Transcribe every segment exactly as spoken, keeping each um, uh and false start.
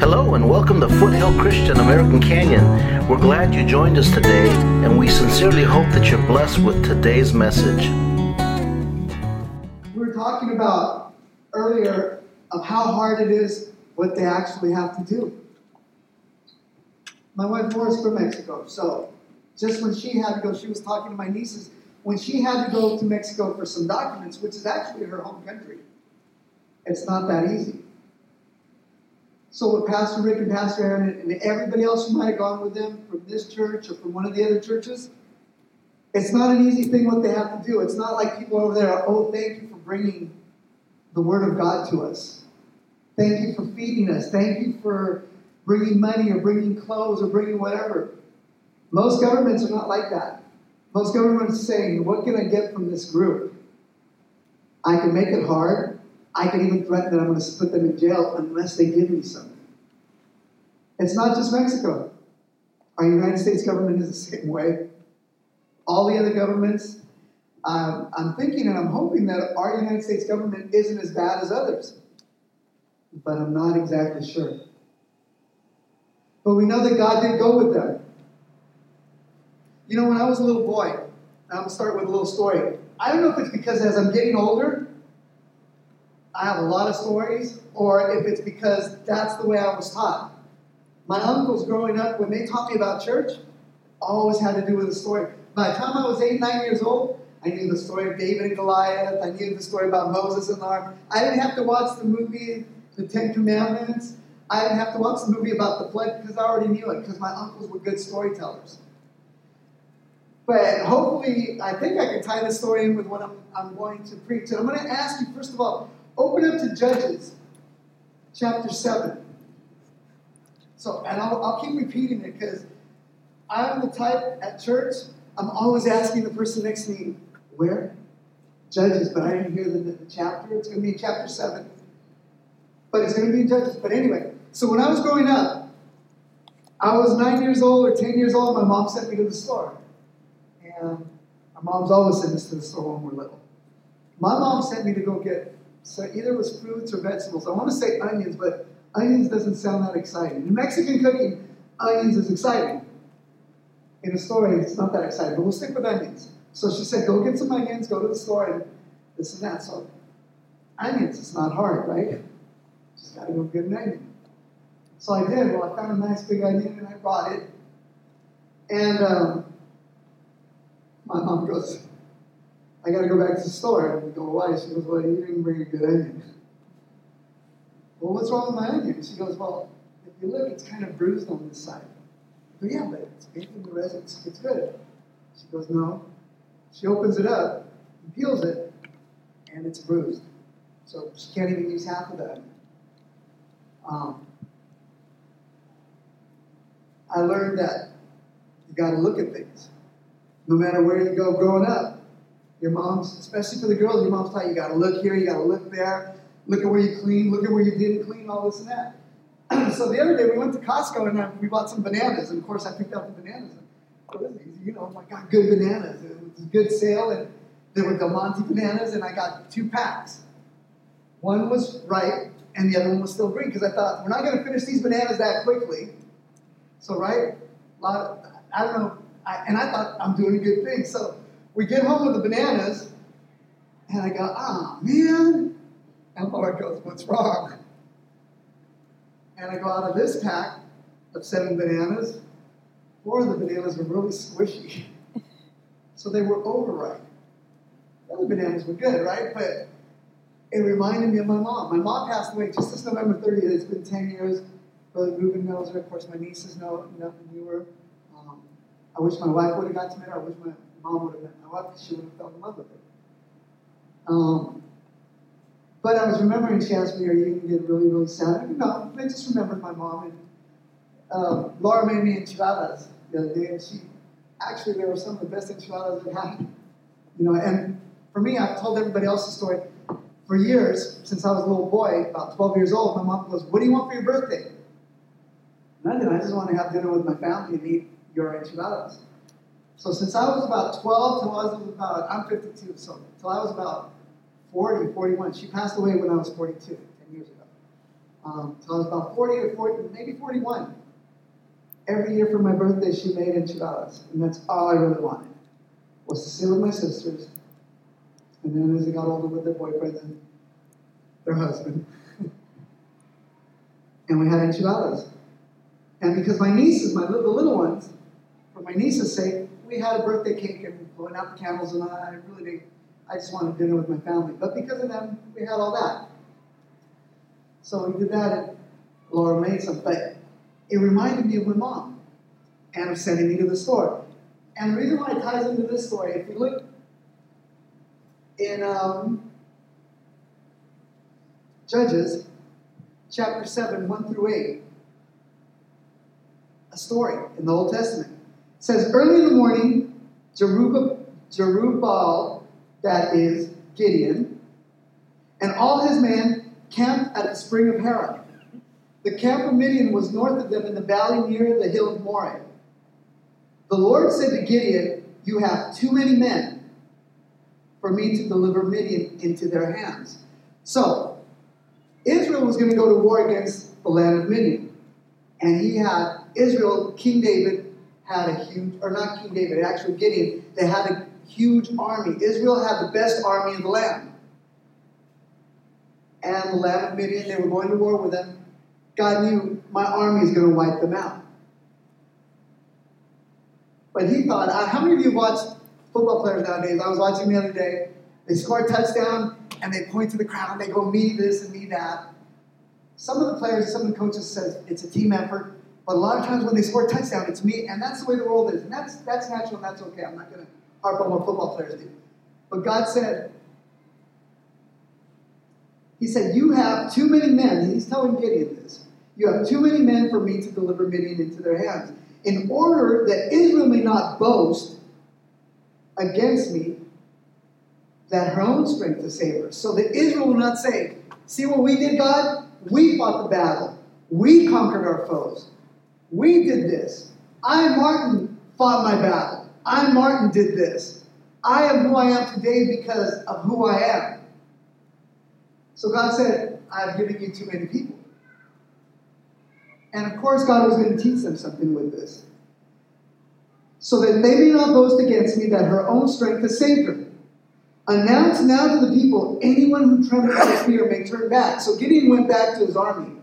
Hello and welcome to Foothill Christian American Canyon. We're glad you joined us today, and we sincerely hope that you're blessed with today's message. We were talking about earlier of how hard it is what they actually have to do. My wife Laura's from Mexico, so just when she had to go, she was talking to my nieces, when she had to go to Mexico for some documents, which is actually her home country. It's not that easy. So with Pastor Rick and Pastor Aaron and everybody else who might have gone with them from this church or from one of the other churches, it's not an easy thing what they have to do. It's not like people over there are, oh, thank you for bringing the Word of God to us. Thank you for feeding us. Thank you for bringing money or bringing clothes or bringing whatever. Most governments are not like that. Most governments are saying, what can I get from this group? I can make it hard. I can even threaten that I'm going to put them in jail unless they give me something. It's not just Mexico. Our United States government is the same way. All the other governments, um, I'm thinking and I'm hoping that our United States government isn't as bad as others. But I'm not exactly sure. But we know that God did go with them. You know, when I was a little boy, and I'm going to start with a little story. I don't know if it's because as I'm getting older, I have a lot of stories, or if it's because that's the way I was taught. My uncles growing up, when they taught me about church, always had to do with a story. By the time I was eight, nine years old, I knew the story of David and Goliath. I knew the story about Moses and the Ark. I didn't have to watch the movie, The Ten Commandments. I didn't have to watch the movie about the flood because I already knew it, because my uncles were good storytellers. But hopefully, I think I can tie this story in with what I'm, I'm going to preach. And I'm going to ask you, first of all, open up to Judges, chapter seven. So, and I'll, I'll keep repeating it because I'm the type at church, I'm always asking the person next to me, where? Judges, but I didn't hear the, the chapter. It's going to be chapter seven. But it's going to be in Judges. But anyway, so when I was growing up, I was nine years old or ten years old, my mom sent me to the store. And my mom's always sent us to the store when we're little. My mom sent me to go get So either it was fruits or vegetables. I want to say onions, but onions doesn't sound that exciting. In Mexican cooking, onions is exciting. In a story, it's not that exciting, but we'll stick with onions. So she said, go get some onions, go to the store, and this and that. So onions, it's not hard, right? Just got to go get an onion. So I did. Well, I found a nice big onion, and I brought it. And um, my mom goes, I got to go back to the store. And we go, why? She goes, well, you didn't bring a good onion. Well, what's wrong with my onion? She goes, well, if you look, it's kind of bruised on this side. I go, yeah, but it's making the resin. It's, it's good. She goes, no. She opens it up, and peels it, and it's bruised. So she can't even use half of the onion. Um, I learned that you got to look at things. No matter where you go growing up, your mom's, especially for the girls, your mom's taught you got to look here, you got to look there, look at where you clean, look at where you didn't clean, all this and that. So the other day we went to Costco and I, we bought some bananas, and of course I picked up the bananas. And, well, you know, I got good bananas. It was a good sale, and there were Del Monte bananas, and I got two packs. One was ripe, and the other one was still green because I thought we're not going to finish these bananas that quickly. So right, a lot of, I don't know, I, and I thought I'm doing a good thing. So. We get home with the bananas, and I go, ah, man. And Laura goes, what's wrong? And I go, out of this pack of seven bananas, four of the bananas were really squishy. So they were overripe. The other bananas were good, right? But it reminded me of my mom. My mom passed away just this November thirtieth. It's been ten years. Brother Ruben knows her. Of course, my nieces know, nothing newer. Um, I wish my wife would have got to meet her. I wish my Mom would have met my wife because she would have fell in love with her. Um, but I was remembering, she asked me, are you going to get really, really sad? I mean, no, I just remembered my mom. And uh, Laura made me enchiladas the other day, and she, actually, they were some of the best enchiladas I've had. You know, and for me, I've told everybody else the story. For years, since I was a little boy, about twelve years old, my mom goes, what do you want for your birthday? Nothing, I just want to have dinner with my family and eat your enchiladas. So since I was about twelve till I was about, I'm fifty-two, so till I was about forty, forty-one. She passed away when I was forty-two, ten years ago. Um, so I was about forty or forty, maybe forty-one. Every year for my birthday, she made enchiladas, and that's all I really wanted, was to sit with my sisters. And then as they got older with their boyfriend and their husband, and we had enchiladas. And because my nieces, my little, the little ones, for my nieces' sake, we had a birthday cake and we went out the candles, and I really didn't, I just wanted dinner with my family. But because of them, we had all that. So we did that, and Laura made some. But it reminded me of my mom and of sending me to the store. And the reason why it ties into this story, if you look in um, Judges chapter seven, one through eight, a story in the Old Testament. It says, early in the morning, Jerubba, Jerubbaal, that is Gideon, and all his men camped at the spring of Herod. The camp of Midian was north of them in the valley near the hill of Moreh. The Lord said to Gideon, you have too many men for me to deliver Midian into their hands. So, Israel was going to go to war against the land of Midian. And he had Israel, King David had a huge, or not King David, actually Gideon, they had a huge army. Israel had the best army in the land. And the land of Midian, they were going to war with them. God knew my army is going to wipe them out. But he thought, how many of you watch football players nowadays? I was watching the other day. They score a touchdown, and they point to the crowd, and they go, me this and me that. Some of the players, some of the coaches says it's a team effort. But a lot of times when they score a touchdown, it's me. And that's the way the world is. And that's, that's natural, and that's okay. I'm not going to harp on what football players do. But God said, he said, you have too many men. He's telling Gideon this. You have too many men for me to deliver Midian into their hands. In order that Israel may not boast against me, that her own strength to save her. So that Israel will not say, see what we did, God? We fought the battle. We conquered our foes. We did this. I, Martin, fought my battle. I, Martin, did this. I am who I am today because of who I am. So God said, I've given you too many people. And of course God was going to teach them something with this. So that they may not boast against me that her own strength has saved her. Announce now to the people, anyone who trembles at fear may turn back. So Gideon went back to his army.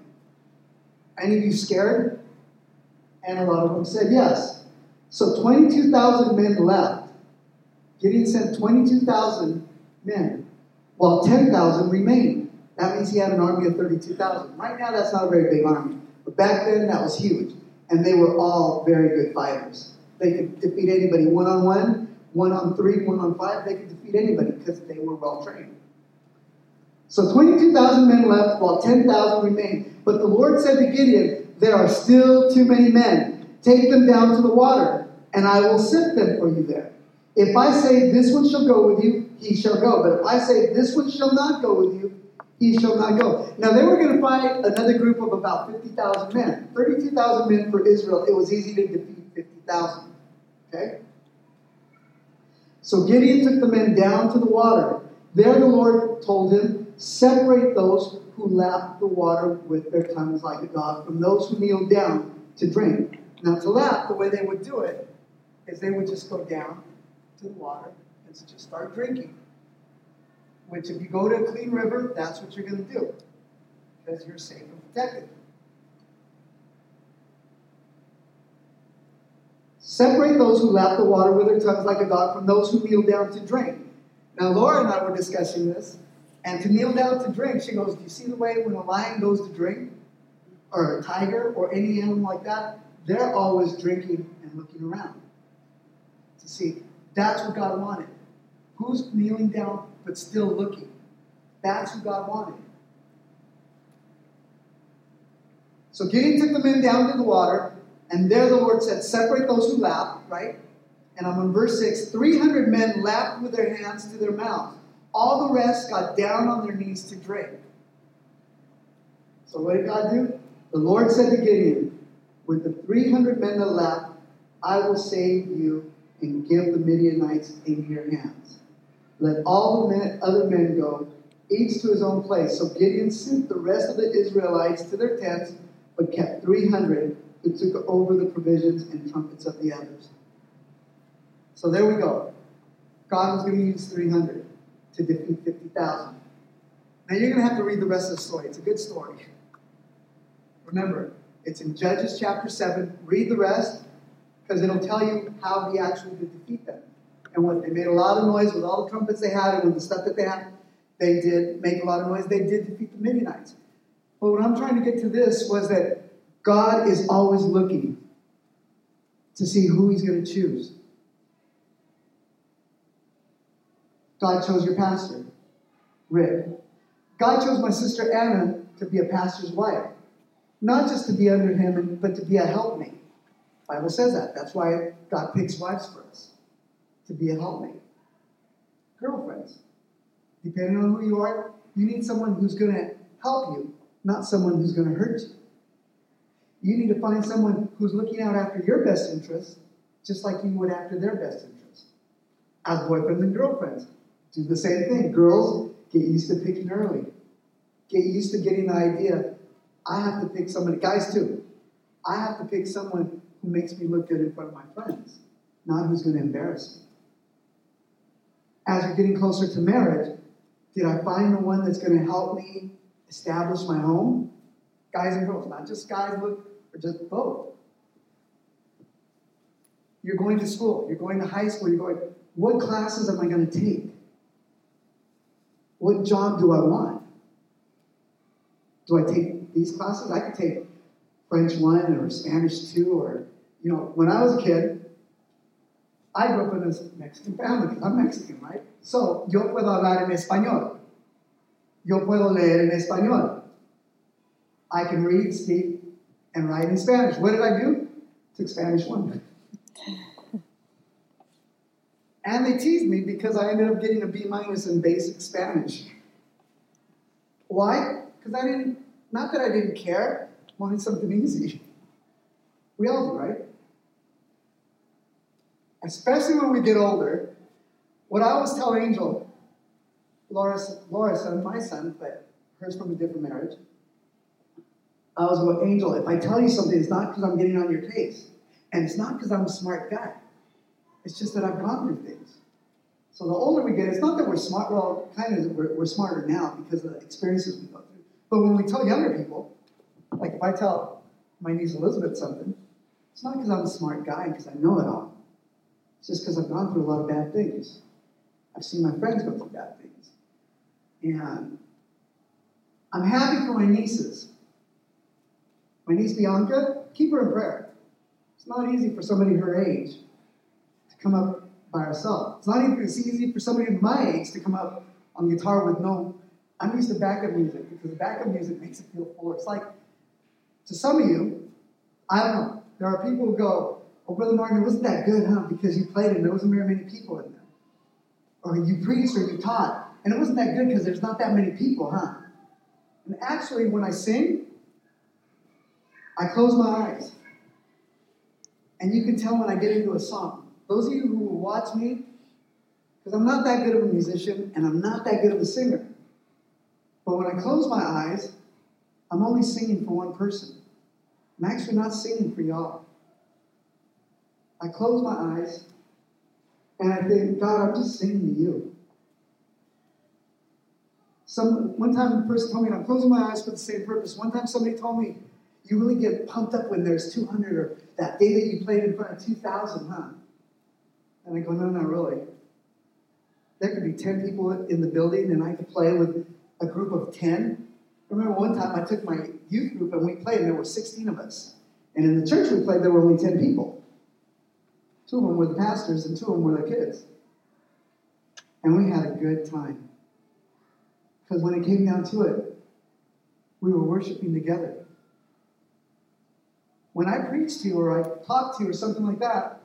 Any of you scared? And a lot of them said yes. So twenty-two thousand men left. Gideon sent twenty-two thousand men. Well, ten thousand remained. That means he had an army of thirty-two thousand. Right now, that's not a very big army. But back then, that was huge. And they were all very good fighters. They could defeat anybody one-on-one, one-on-three, one-on-five. They could defeat anybody because they were well-trained. So twenty-two thousand men left, while ten thousand remained. But the Lord said to Gideon, there are still too many men. Take them down to the water, and I will sift them for you there. If I say this one shall go with you, he shall go. But if I say this one shall not go with you, he shall not go. Now they were going to fight another group of about fifty thousand men. thirty-two thousand men for Israel. It was easy to defeat fifty thousand. Okay? So Gideon took the men down to the water. There the Lord told him, separate those who lap the water with their tongues like a dog from those who kneel down to drink. Now to lap, the way they would do it is they would just go down to the water and just start drinking. Which, if you go to a clean river, that's what you're going to do. Because you're safe and protected. Separate those who lap the water with their tongues like a dog from those who kneel down to drink. Now, Laura and I were discussing this. And to kneel down to drink, she goes, do you see the way when a lion goes to drink? Or a tiger or any animal like that? They're always drinking and looking around to see. That's what God wanted. Who's kneeling down but still looking? That's what God wanted. So Gideon took the men down to the water, and there the Lord said, separate those who lap, right? And I'm on verse six, three hundred men lapped with their hands to their mouths. All the rest got down on their knees to drink. So what did God do? The Lord said to Gideon, with the three hundred men that lapped, I will save you and give the Midianites into your hands. Let all the men, other men go, each to his own place. So Gideon sent the rest of the Israelites to their tents, but kept three hundred who took over the provisions and trumpets of the others. So there we go. God was going to use three hundred to defeat fifty thousand. Now you're going to have to read the rest of the story. It's a good story. Remember, it's in Judges chapter seven. Read the rest, because it'll tell you how he actually did defeat them. And what they made a lot of noise with all the trumpets they had and with the stuff that they had. They did make a lot of noise. They did defeat the Midianites. But what I'm trying to get to this was that God is always looking to see who he's going to choose. God chose your pastor, Rick. God chose my sister Anna to be a pastor's wife. Not just to be under him, but to be a helpmate. The Bible says that. That's why God picks wives for us. To be a helpmate. Girlfriends. Depending on who you are, you need someone who's going to help you, not someone who's going to hurt you. You need to find someone who's looking out after your best interests, just like you would after their best interests. As boyfriends and girlfriends, do the same thing. Girls, get used to picking early. Get used to getting the idea, I have to pick somebody. Guys, too. I have to pick someone who makes me look good in front of my friends, not who's going to embarrass me. As we're getting closer to marriage, did I find the one that's going to help me establish my home? Guys and girls, not just guys, look, or just both. You're going to school. You're going to high school. You're going, what classes am I going to take? What job do I want? Do I take these classes? I could take French one or Spanish two or, you know, when I was a kid, I grew up in a Mexican family because I'm Mexican, right? So, yo puedo hablar en español. Yo puedo leer en español. I can read, speak, and write in Spanish. What did I do? Took Spanish one. And they teased me because I ended up getting a B minus in basic Spanish. Why? Because I didn't, not that I didn't care, wanted something easy. We all do, right? Especially when we get older. What I always tell Angel, Laura's, Laura's son, my son, but hers from a different marriage, I was like, Angel, if I tell you something, it's not because I'm getting on your case. And it's not because I'm a smart guy. It's just that I've gone through things. So the older we get, it's not that we're smart. Well, kind of, we're, we're smarter now because of the experiences we go through. But when we tell younger people, like if I tell my niece Elizabeth something, it's not because I'm a smart guy because I know it all. It's just because I've gone through a lot of bad things. I've seen my friends go through bad things. And I'm happy for my nieces. My niece Bianca, keep her in prayer. It's not easy for somebody her age to come up by herself. It's not easy for somebody my age to come up on guitar with no... I'm used to backup music because the backup music makes it feel fuller. It's like, to some of you, I don't know, there are people who go, oh, Brother Martin, it wasn't that good, huh? Because you played and there wasn't very many people in there. Or you preached or you taught, and it wasn't that good because there's not that many people, huh? And actually, when I sing... I close my eyes, and you can tell when I get into a song. Those of you who will watch me, because I'm not that good of a musician, and I'm not that good of a singer. But when I close my eyes, I'm only singing for one person. I'm actually not singing for y'all. I close my eyes, and I think, God, I'm just singing to you. Some, one time a person told me, and I'm closing my eyes for the same purpose. One time somebody told me, you really get pumped up when there's two hundred, or that day that you played in front of two thousand, huh? And I go, no, not really. There could be ten people in the building, and I could play with a group of ten. I remember one time I took my youth group, and we played, and there were sixteen of us. And in the church we played, there were only ten people. Two of them were the pastors, and two of them were the kids. And we had a good time. Because when it came down to it, we were worshiping together. When I preach to you or I talk to you or something like that,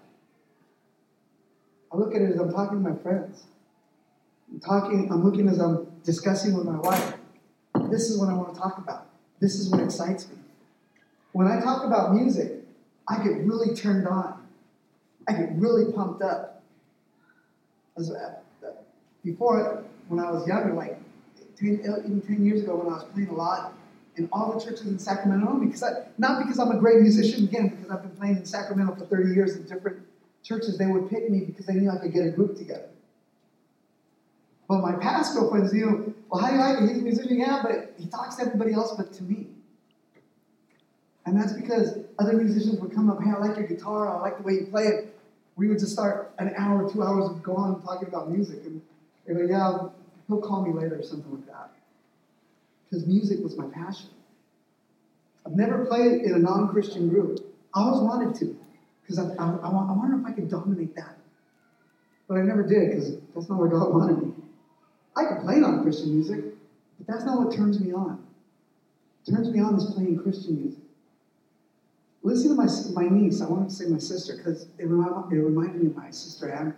I look at it as I'm talking to my friends. I'm talking, I'm looking as I'm discussing with my wife. This is what I want to talk about. This is what excites me. When I talk about music, I get really turned on. I get really pumped up. Before, when I was younger, like ten, even ten years ago when I was playing a lot in all the churches in Sacramento, because I, not because I'm a great musician, again, because I've been playing in Sacramento for thirty years in different churches, they would pick me because they knew I could get a group together. But my pastoral friends knew, well, how do you like it? He's a musician, yeah, but he talks to everybody else but to me. And that's because other musicians would come up, hey, I like your guitar, I like the way you play it. We would just start an hour, two hours of go on talking about music. And they'd go, yeah, he'll call me later or something like that. Because music was my passion. I've never played in a non-Christian group. I always wanted to. Because I, I, I, I wonder if I could dominate that. But I never did, because that's not where God wanted me. I could play non-Christian music, but that's not what turns me on. What turns me on is playing Christian music. Listen to my my niece. I wanted to say my sister because it, remind, it reminded me of my sister Anna.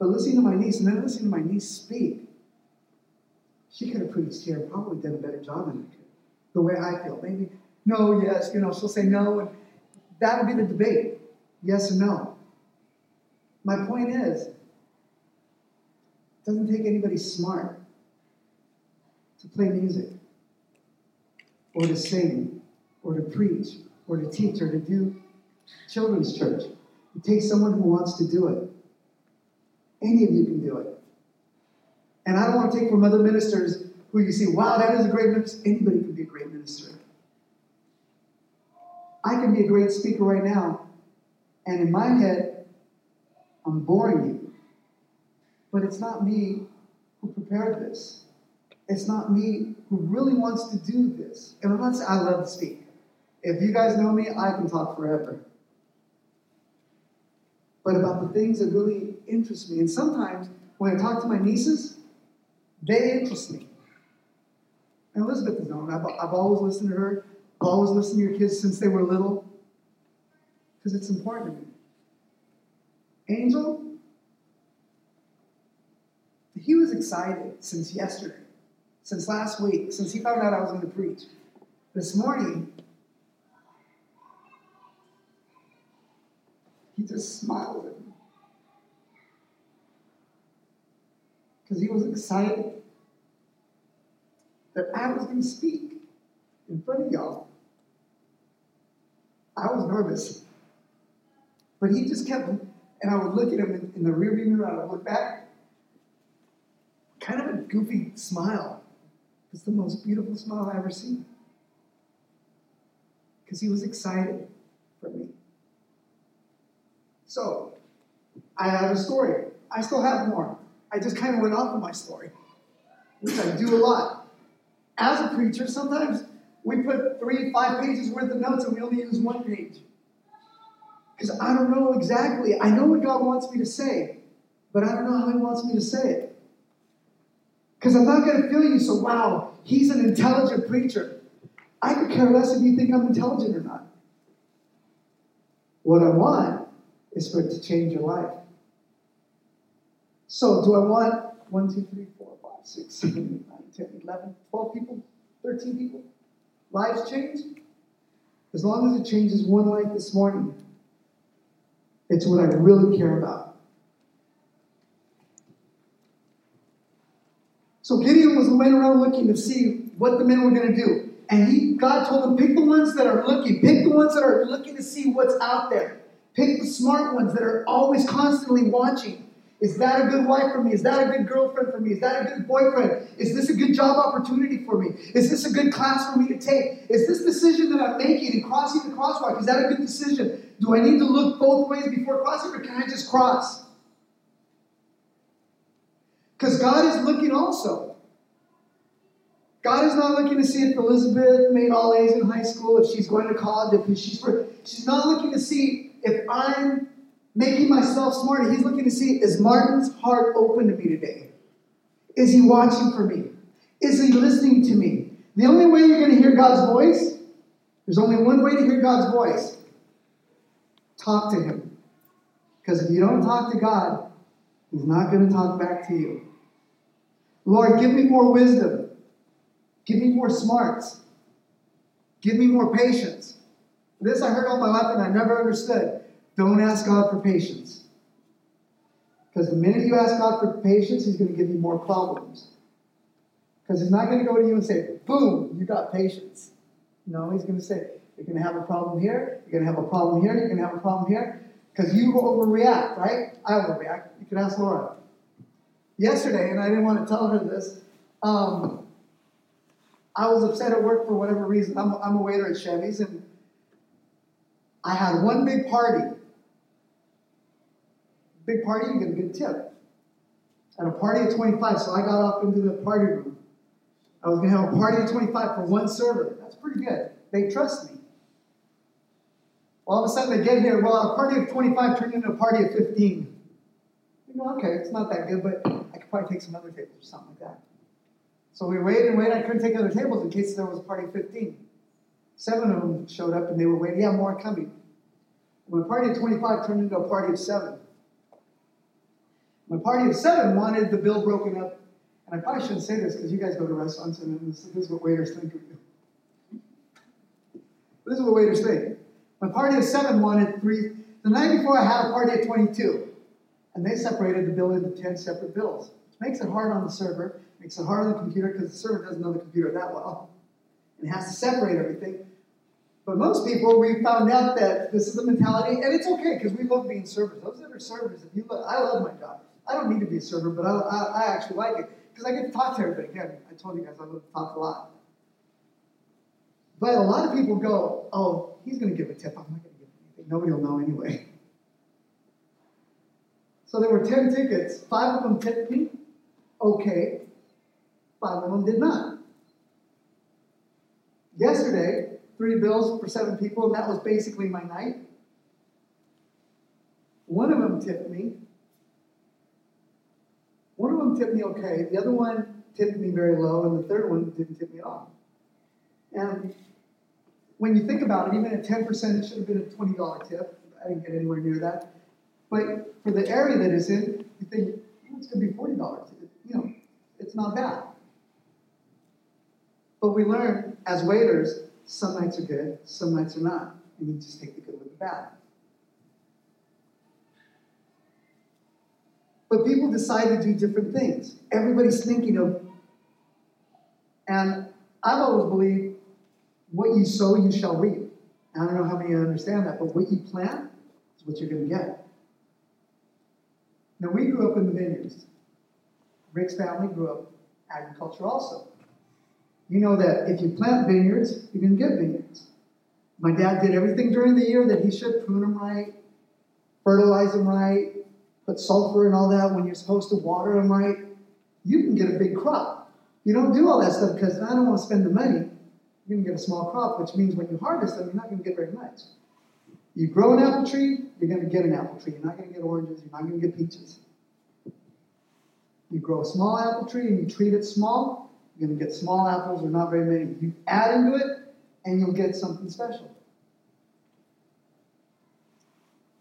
But listening to my niece and then listening to my niece speak, she could have preached here, probably done a better job than I could. The way I feel, maybe no, yes, you know, she'll say no, and that would be the debate, yes or no. My point is, it doesn't take anybody smart to play music or to sing, or to preach, or to teach, or to do children's church. It takes someone who wants to do it. Any of you can do it. And I don't want to take from other ministers who you see, wow, that is a great minister. Anybody can be a great minister. I can be a great speaker right now, and in my head, I'm boring you. But it's not me who prepared this. It's not me who really wants to do this. And I'm not saying I love to speak. If you guys know me, I can talk forever. But about the things that really interest me. And sometimes when I talk to my nieces, they interest me. And Elizabeth is known. I've, I've always listened to her. I've always listened to your kids since they were little. Because it's important to me. Angel, he was excited since yesterday, since last week, since he found out I was going to preach. This morning, he just smiled at me. Because he was excited that I was going to speak in front of y'all. I was nervous. But he just kept, and I would look at him in, in the rearview mirror, and I would look back, kind of a goofy smile. It's the most beautiful smile I've ever seen. Because he was excited for me. So, I have a story. I still have more. I just kind of went off of my story, which I do a lot. As a preacher, sometimes we put three, five pages worth of notes and we only use one page. Because I don't know exactly. I know what God wants me to say, but I don't know how he wants me to say it. Because I'm not going to feel you, so wow, he's an intelligent preacher. I could care less if you think I'm intelligent or not. What I want is for it to change your life. So do I want one, two, three, four, five, six, seven, eight, nine, ten, eleven, twelve people, thirteen people? Lives change? As long as it changes one life this morning, it's what I really care about. So Gideon was went around looking to see what the men were going to do. And he, God told him, pick the ones that are looking. Pick the ones that are looking to see what's out there. Pick the smart ones that are always constantly watching. Is that a good wife for me? Is that a good girlfriend for me? Is that a good boyfriend? Is this a good job opportunity for me? Is this a good class for me to take? Is this decision that I'm making and crossing the crosswalk, is that a good decision? Do I need to look both ways before crossing, or can I just cross? Because God is looking also. God is not looking to see if Elizabeth made all A's in high school, if she's going to college, if she's for, she's not looking to see if I'm making myself smarter. He's looking to see, is Martin's heart open to me today? Is he watching for me? Is he listening to me? The only way you're going to hear God's voice, there's only one way to hear God's voice. Talk to him. Because if you don't talk to God, he's not going to talk back to you. Lord, give me more wisdom. Give me more smarts. Give me more patience. This I heard all my life and I never understood. Don't ask God for patience. Because the minute you ask God for patience, he's going to give you more problems. Because he's not going to go to you and say, boom, you got patience. No, he's going to say, you're going to have a problem here, you're going to have a problem here, you're going to have a problem here. Because you overreact, right? I overreact. You can ask Laura. Yesterday, and I didn't want to tell her this, um, I was upset at work for whatever reason. I'm, I'm a waiter at Chevy's, and I had one big party. Big party, you get a good tip. At a party of twenty-five, so I got off into the party room. I was going to have a party of twenty-five for one server. That's pretty good. They trust me. All of a sudden, I get here, well, a party of twenty-five turned into a party of fifteen. You know, okay, it's not that good, but I could probably take some other tables or something like that. So we waited and waited. I couldn't take other tables in case there was a party of fifteen. Seven of them showed up, and they were waiting. Yeah, more coming. My party of twenty-five turned into a party of seven. My party of seven wanted the bill broken up. And I probably shouldn't say this because you guys go to restaurants, and this is what waiters think of you. This is what waiters think. My party of seven wanted three. The night before, I had a party of twenty-two. And they separated the bill into ten separate bills, which makes it hard on the server, makes it hard on the computer because the server doesn't know the computer that well. And has to separate everything. But most people, we found out that this is the mentality, and it's okay because we love being servers. Those that are servers, if you love, I love my job. I don't need to be a server, but I, I, I actually like it because I get to talk to everybody. Again, I told you guys I love to talk a lot. But a lot of people go, oh, he's going to give a tip. I'm not going to give anything. Nobody will know anyway. So there were ten tickets. Five of them tipped me. Okay. Five of them did not. Yesterday, three bills for seven people, and that was basically my night. One of them tipped me. One of them tipped me okay. The other one tipped me very low, and the third one didn't tip me at all. And when you think about it, even at ten percent, it should have been a twenty dollars tip. I didn't get anywhere near that. But for the area that it's in, you think, oh, it's going to be forty dollars. You know, it's not bad. But we learn, as waiters, some nights are good, some nights are not. And you just take the good with the bad. But people decide to do different things. Everybody's thinking of, and I've always believed, what you sow, you shall reap. And I don't know how many understand that, but what you plant is what you're going to get. Now, we grew up in the vineyards. Rick's family grew up agriculture also. You know that if you plant vineyards, you can get vineyards. My dad did everything during the year that he should, prune them right, fertilize them right, put sulfur and all that when you're supposed to, water them right. You can get a big crop. You don't do all that stuff because I don't want to spend the money. You're going to get a small crop, which means when you harvest them, you're not going to get very much. You grow an apple tree, you're going to get an apple tree. You're not going to get oranges. You're not going to get peaches. You grow a small apple tree and you treat it small, you're going to get small apples or not very many. You add into it, and you'll get something special.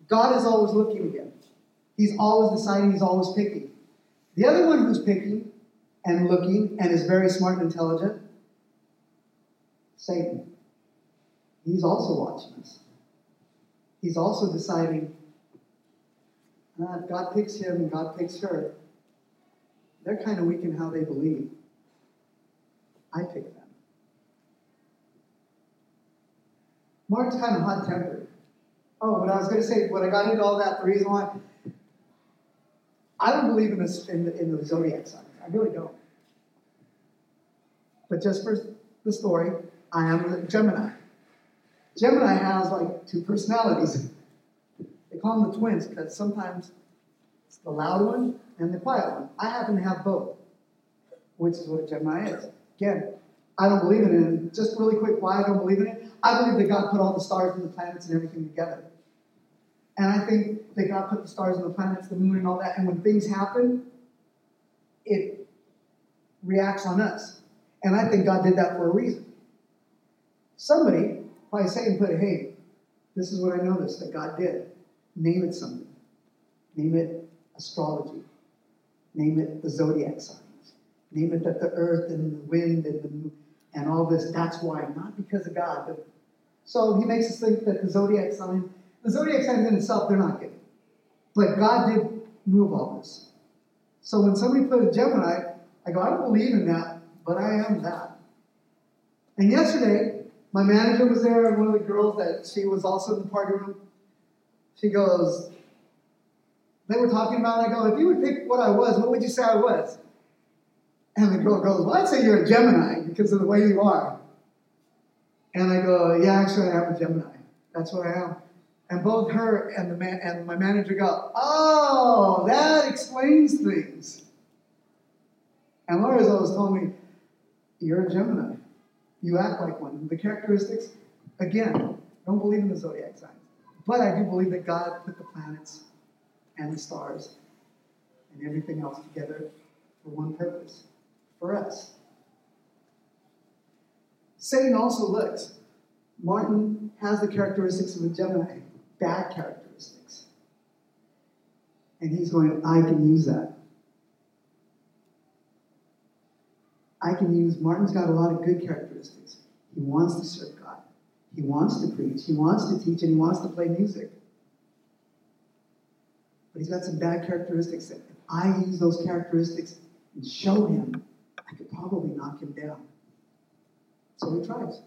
God is always looking again. He's always deciding. He's always picking. The other one who's picking and looking and is very smart and intelligent, Satan. He's also watching us. He's also deciding, ah, God picks him and God picks her. They're kind of weak in how they believe. I pick them. Mark's kind of hot-tempered. Oh, but I was going to say, when I got into all that, the reason why, I don't believe in, this, in, the, in the zodiac sign. I really don't. But just for the story, I am a Gemini. Gemini has like two personalities. They call them the twins because sometimes it's the loud one and the quiet one. I happen to have both, which is what Gemini is. Again, I don't believe in it. And just really quick, why I don't believe in it? I believe that God put all the stars and the planets and everything together. And I think that God put the stars and the planets, the moon and all that, and when things happen, it reacts on us. And I think God did that for a reason. Somebody, by saying, put, hey, this is what I noticed that God did. Name it something. Name it astrology. Name it the zodiac signs. Name it that the earth and the wind and the moon and all this. That's why, not because of God. But so he makes us think that the zodiac sign, the zodiac signs in itself, they're not good. But God did move all this. So when somebody put a Gemini, I go, I don't believe in that, but I am that. And yesterday, my manager was there, and one of the girls that she was also in the party room, she goes, they were talking about, and I go, if you would pick what I was, what would you say I was? And the girl goes, well, I'd say you're a Gemini because of the way you are. And I go, yeah, actually, I am a Gemini. That's what I am. And both her and the man and my manager go, oh, that explains things. And Laura's always told me, you're a Gemini. You act like one. The characteristics, again, don't believe in the zodiac signs. But I do believe that God put the planets and the stars and everything else together for one purpose, for us. Satan also looks. Martin has the characteristics of a Gemini, bad characteristics. And he's going, I can use that. I can use, Martin's got a lot of good characteristics. He wants to serve God. He wants to preach. He wants to teach, and he wants to play music. But he's got some bad characteristics that if I use those characteristics and show him, I could probably knock him down. So he tries.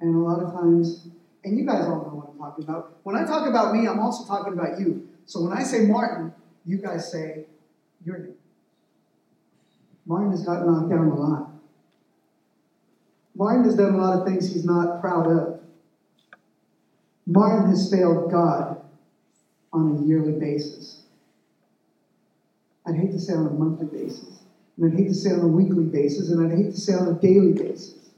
And a lot of times, and you guys all know what I'm talking about. When I talk about me, I'm also talking about you. So when I say Martin, you guys say your name. Martin has gotten knocked down a lot. Martin has done a lot of things he's not proud of. Martin has failed God on a yearly basis. I'd hate to say on a monthly basis. And I'd hate to say on a weekly basis. And I'd hate to say on a daily basis.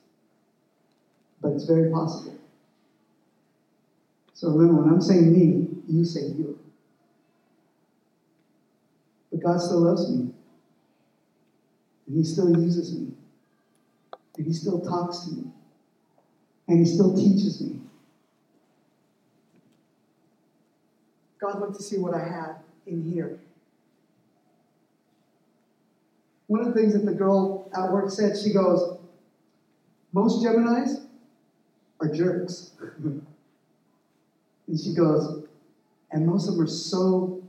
But it's very possible. So remember, when I'm saying me, you say you. But God still loves me. And he still uses me. And he still talks to me. And he still teaches me. God looked to see what I had in here. One of the things that the girl at work said, she goes, most Geminis are jerks. And she goes, and most of them are so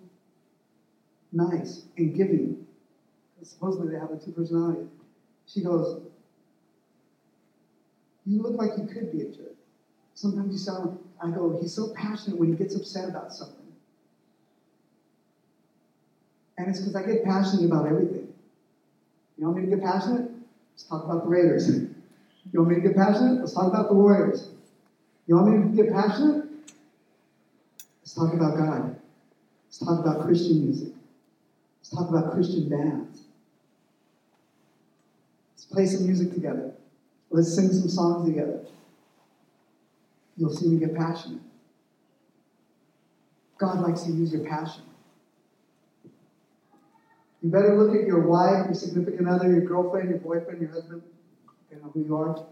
nice and giving. Supposedly they have a two personality. She goes, you look like you could be a jerk. Sometimes you sound, I go, he's so passionate when he gets upset about something. And it's because I get passionate about everything. You want me to get passionate? Let's talk about the Raiders. You want me to get passionate? Let's talk about the Warriors. You want me to get passionate? Let's talk about God. Let's talk about Christian music. Let's talk about Christian bands. Let's play some music together. Let's sing some songs together. You'll see me get passionate. God likes to use your passion. You better look at your wife, your significant other, your girlfriend, your boyfriend, your husband, depending on who you are,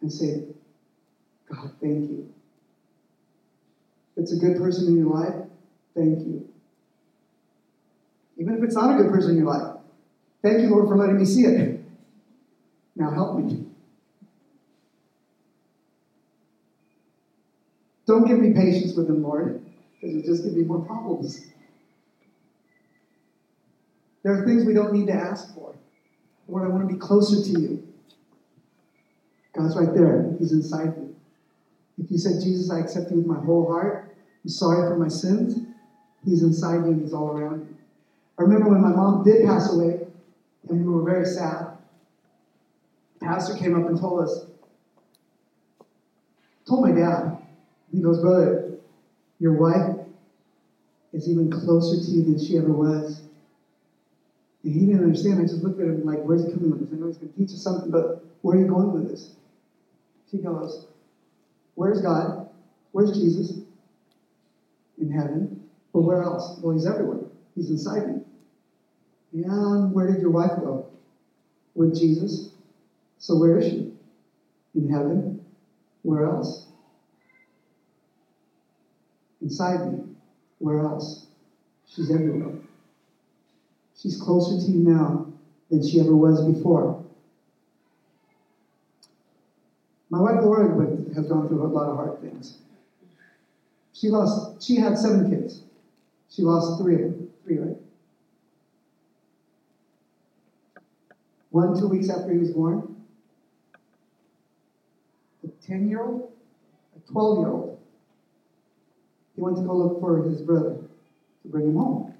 and say, God, thank you. If it's a good person in your life, thank you. Even if it's not a good person in your life, thank you, Lord, for letting me see it. Now help me. Don't give me patience with him, Lord, because it'll just give me more problems. There are things we don't need to ask for. Lord, I want to be closer to you. God's right there. He's inside you. If you said, Jesus, I accept you with my whole heart. I'm sorry for my sins. He's inside you and he's all around you. I remember when my mom did pass away, and we were very sad. The pastor came up and told us, told my dad, he goes, brother, your wife is even closer to you than she ever was. And he didn't understand. I just looked at him like, where's he coming with this? I know he's going to teach us something, but where are you going with this? She goes, where's God? Where's Jesus? In heaven. But where else? Well, he's everywhere. He's inside me. Yeah, where did your wife go? With Jesus. So where is she? In heaven. Where else? Inside me. Where else? She's everywhere. She's closer to you now than she ever was before. My wife Laura has gone through a lot of hard things. She lost, she had seven kids. She lost three of them. Right? One, two weeks after he was born. A ten-year-old, a twelve-year-old. He went to go look for his brother to bring him home.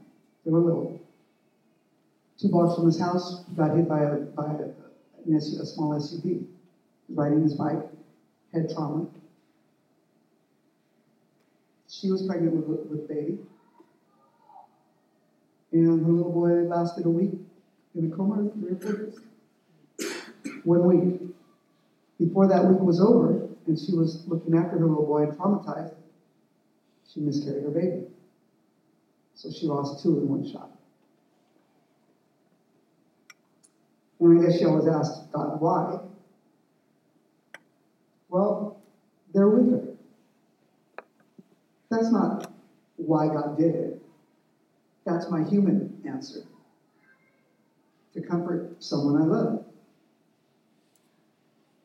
They were little. Two blocks from his house, he got hit by a by a, a small S U V. He was riding his bike, head trauma. She was pregnant with with baby. And her little boy lasted a week in a coma, three or four days. One week. Before that week was over, and she was looking after her little boy and traumatized, she miscarried her baby. So she lost two in one shot. And I guess she always asked God why. Well, they're with her. That's not why God did it. That's my human answer. To comfort someone I love.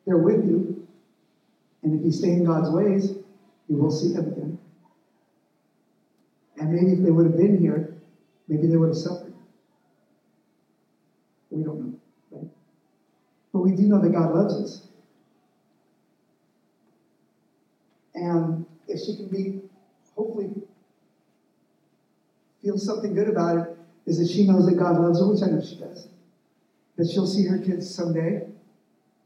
They're with you. And if you stay in God's ways, you will see them again. And maybe if they would have been here, maybe they would have suffered. We don't know, right? But we do know that God loves us. And if she can be, hopefully, feel something good about it, is that she knows that God loves her, which I know she does. That she'll see her kids someday.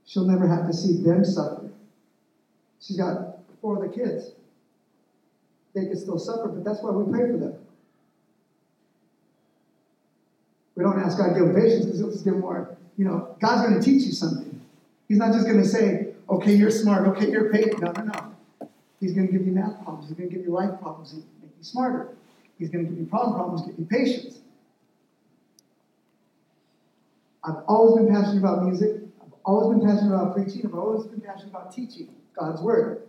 She'll never have to see them suffer. She's got four other kids. They can still suffer, but that's why we pray for them. We don't ask God to give patience because he'll just give more. You know, God's going to teach you something. He's not just going to say, okay, you're smart, okay, you're patient. No, no, no. He's going to give you math problems. He's going to give you life problems and make you smarter. He's going to give you problem problems, give you patience. I've always been passionate about music. I've always been passionate about preaching. I've always been passionate about teaching God's word.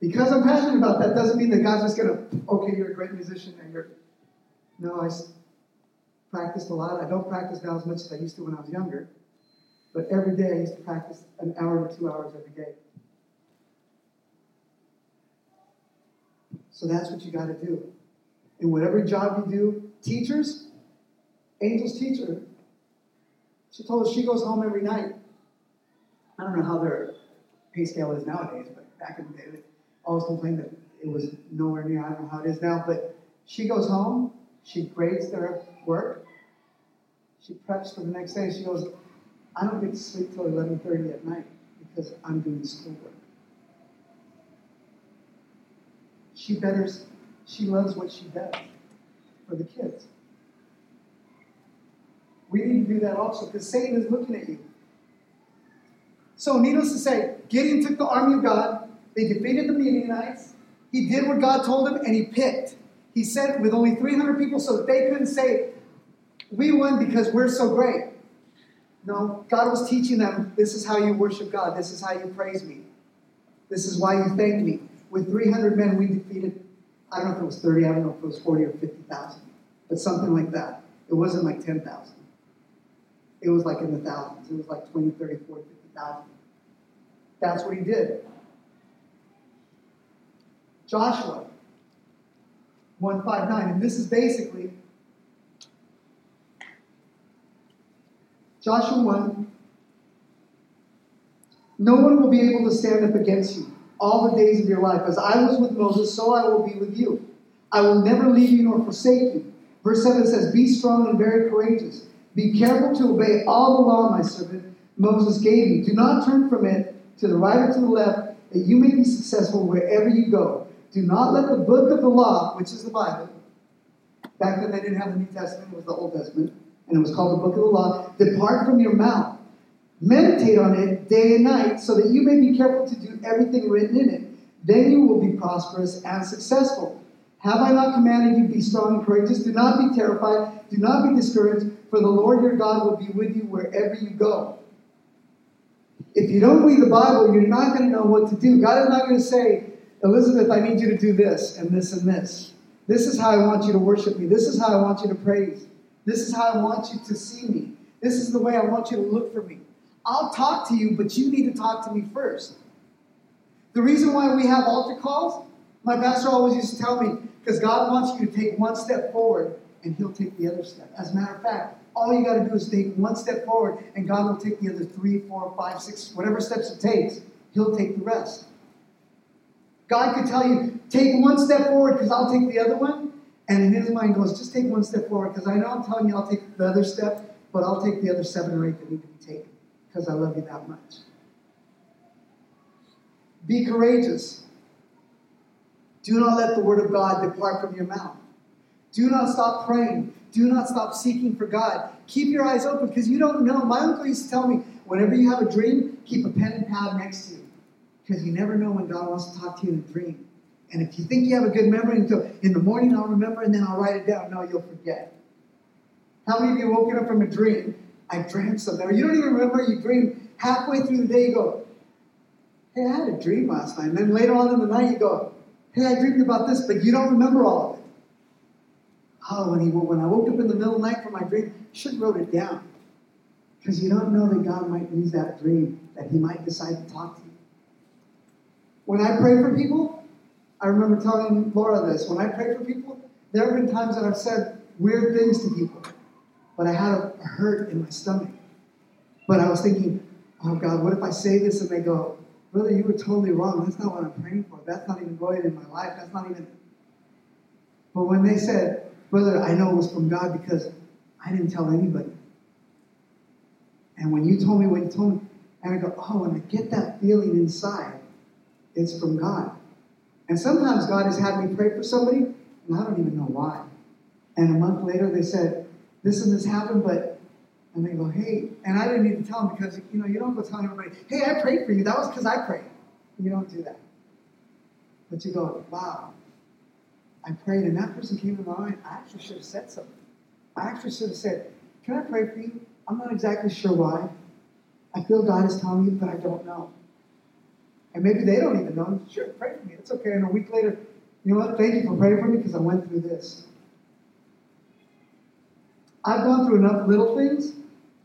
Because I'm passionate about that doesn't mean that God's just going to, okay, you're a great musician. And you're. No, I practiced a lot. I don't practice now as much as I used to when I was younger. But every day I used to practice an hour to two hours every day. So that's what you got to do. In whatever job you do, teachers, Angel's teacher, she told us she goes home every night. I don't know how their pay scale is nowadays, but back in the day, always complained that it was nowhere near, I don't know how it is now, but she goes home, she grades their work, she preps for the next day, she goes, I don't get to sleep till eleven thirty at night because I'm doing schoolwork. She betters, she loves what she does for the kids. We need to do that also because Satan is looking at you. So needless to say, Gideon took the army of God. They defeated the Midianites. He did what God told him, and he picked. He sent with only three hundred people so that they couldn't say, we won because we're so great. No, God was teaching them, this is how you worship God. This is how you praise me. This is why you thank me. With three hundred men, we defeated, I don't know if it was thirty, I don't know if it was forty or fifty thousand, but something like that. It wasn't like ten thousand. It was like in the thousands. It was like twenty, thirty, forty, fifty thousand. That's what he did. Joshua one five nine, and this is basically Joshua one. No one will be able to stand up against you all the days of your life. As I was with Moses, so I will be with you. I will never leave you nor forsake you. Verse seven says, be strong and very courageous. Be careful to obey all the law, my servant, Moses gave you. Do not turn from it to the right or to the left, that you may be successful wherever you go. Do not let the book of the law, which is the Bible, back then they didn't have the New Testament, it was the Old Testament, and it was called the book of the law, depart from your mouth. Meditate on it day and night so that you may be careful to do everything written in it. Then you will be prosperous and successful. Have I not commanded you, be strong and courageous? Do not be terrified. Do not be discouraged, for the Lord your God will be with you wherever you go. If you don't read the Bible, you're not going to know what to do. God is not going to say, Elizabeth, I need you to do this and this and this. This is how I want you to worship me. This is how I want you to praise. This is how I want you to see me. This is the way I want you to look for me. I'll talk to you, but you need to talk to me first. The reason why we have altar calls, my pastor always used to tell me, because God wants you to take one step forward and he'll take the other step. As a matter of fact, All you got to do is take one step forward, and God will take the other three, four, five, six, whatever steps it takes. He'll take the rest. God could tell you, take one step forward because I'll take the other one. And in his mind goes, just take one step forward because I know I'm telling you I'll take the other step, but I'll take the other seven or eight that need to be taken because I love you that much. Be courageous. Do not let the word of God depart from your mouth. Do not stop praying. Do not stop seeking for God. Keep your eyes open because you don't know. My uncle used to tell me, whenever you have a dream, keep a pen and pad next to you because you never know when God wants to talk to you in a dream. And if you think you have a good memory, until in the morning I'll remember and then I'll write it down. No, you'll forget. How many of you woken up from a dream? I dreamt something. Or you don't even remember you dreamed. Halfway through the day you go, hey, I had a dream last night. And then later on in the night you go, hey, I dreamed about this, but you don't remember all of it. Oh, when, he, when I woke up in the middle of the night from my dream, I should have wrote it down. Because you don't know that God might use that dream, that he might decide to talk to you. When I pray for people, I remember telling Laura this. When I pray for people, there have been times that I've said weird things to people. But I had a hurt in my stomach. But I was thinking, oh God, what if I say this and they go, brother, you were totally wrong. That's not what I'm praying for. That's not even going in my life. That's not even... But when they said, brother, I know it was from God because I didn't tell anybody. And when you told me what you told me, and I go, oh, and I get that feeling inside, it's from God. And sometimes God has had me pray for somebody, and I don't even know why. And a month later, they said, this and this happened, but, and they go, hey, and I didn't need to tell them because, you know, you don't go telling everybody, hey, I prayed for you. That was because I prayed. You don't do that. But you go, wow, I prayed, and that person came to my mind. I actually should have said something. I actually should have said, can I pray for you? I'm not exactly sure why. I feel God is telling you, but I don't know. And maybe they don't even know. Sure, pray for me. It's okay. And a week later, you know what? Thank you for praying for me because I went through this. I've gone through enough little things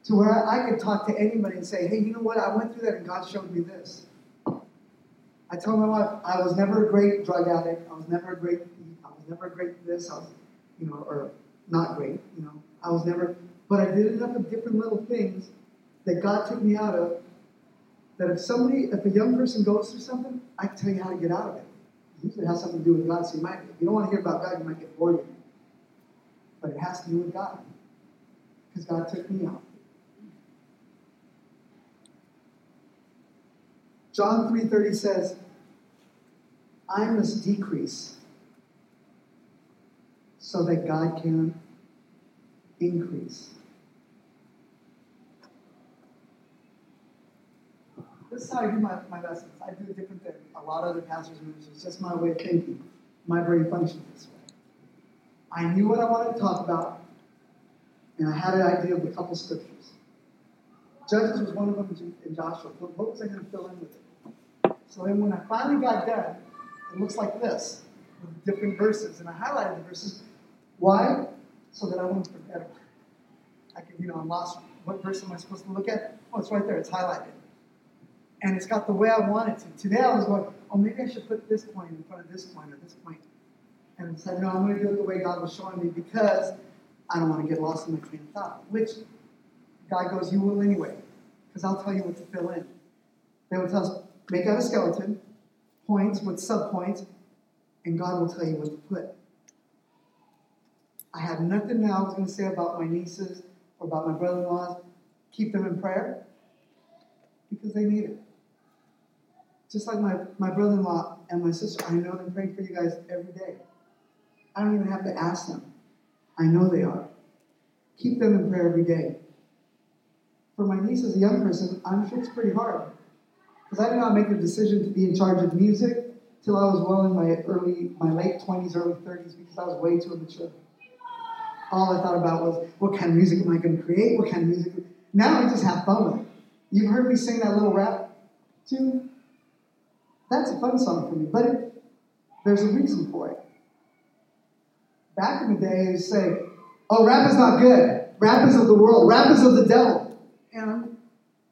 to where I could talk to anybody and say, hey, you know what? I went through that and God showed me this. I told my wife, I was never a great drug addict. I was never a great, I was never a great this. I was, you know, or not great, you know. I was never, but I did enough of different little things that God took me out of. That if somebody, if a young person goes through something, I can tell you how to get out of it. Usually it has something to do with God. So you might, if you don't want to hear about God, you might get bored with it. But it has to do with God. Because God took me out. John three thirty says, I must decrease so that God can increase. This is how I do my, my lessons. I do a different thing. A lot of other pastors and ministers. It's just my way of thinking. My brain functions this way. I knew what I wanted to talk about, and I had an idea of a couple scriptures. Judges was one of them in Joshua. What was I going to fill in with it? So then when I finally got done, it looks like this, with different verses. And I highlighted the verses. Why? So that I wouldn't forget them. I could, you know, I'm lost. What verse am I supposed to look at? Oh, it's right there. It's highlighted. And it's got the way I want it to. Today I was going, oh, maybe I should put this point in front of this point or this point. And I said, no, I'm going to do it the way God was showing me because I don't want to get lost in my train of thought. Which, God goes, you will anyway. Because I'll tell you what to fill in. They will tell us, make out a skeleton, points with subpoints, and God will tell you what to put. I had nothing now I was going to say about my nieces or about my brother-in-laws. Keep them in prayer. Because they need it. Just like my, my brother-in-law and my sister, I know they're praying for you guys every day. I don't even have to ask them. I know they are. Keep them in prayer every day. For my niece as a young person, I'm sure it's pretty hard. Because I did not make the decision to be in charge of music till I was well in my early, my late twenties, early thirties, because I was way too immature. All I thought about was, what kind of music am I going to create? What kind of music? Now I just have fun with it. You've heard me sing that little rap tune. That's a fun song for me, but it, there's a reason for it. Back in the day, they say, oh, rap is not good. Rap is of the world. Rap is of the devil. And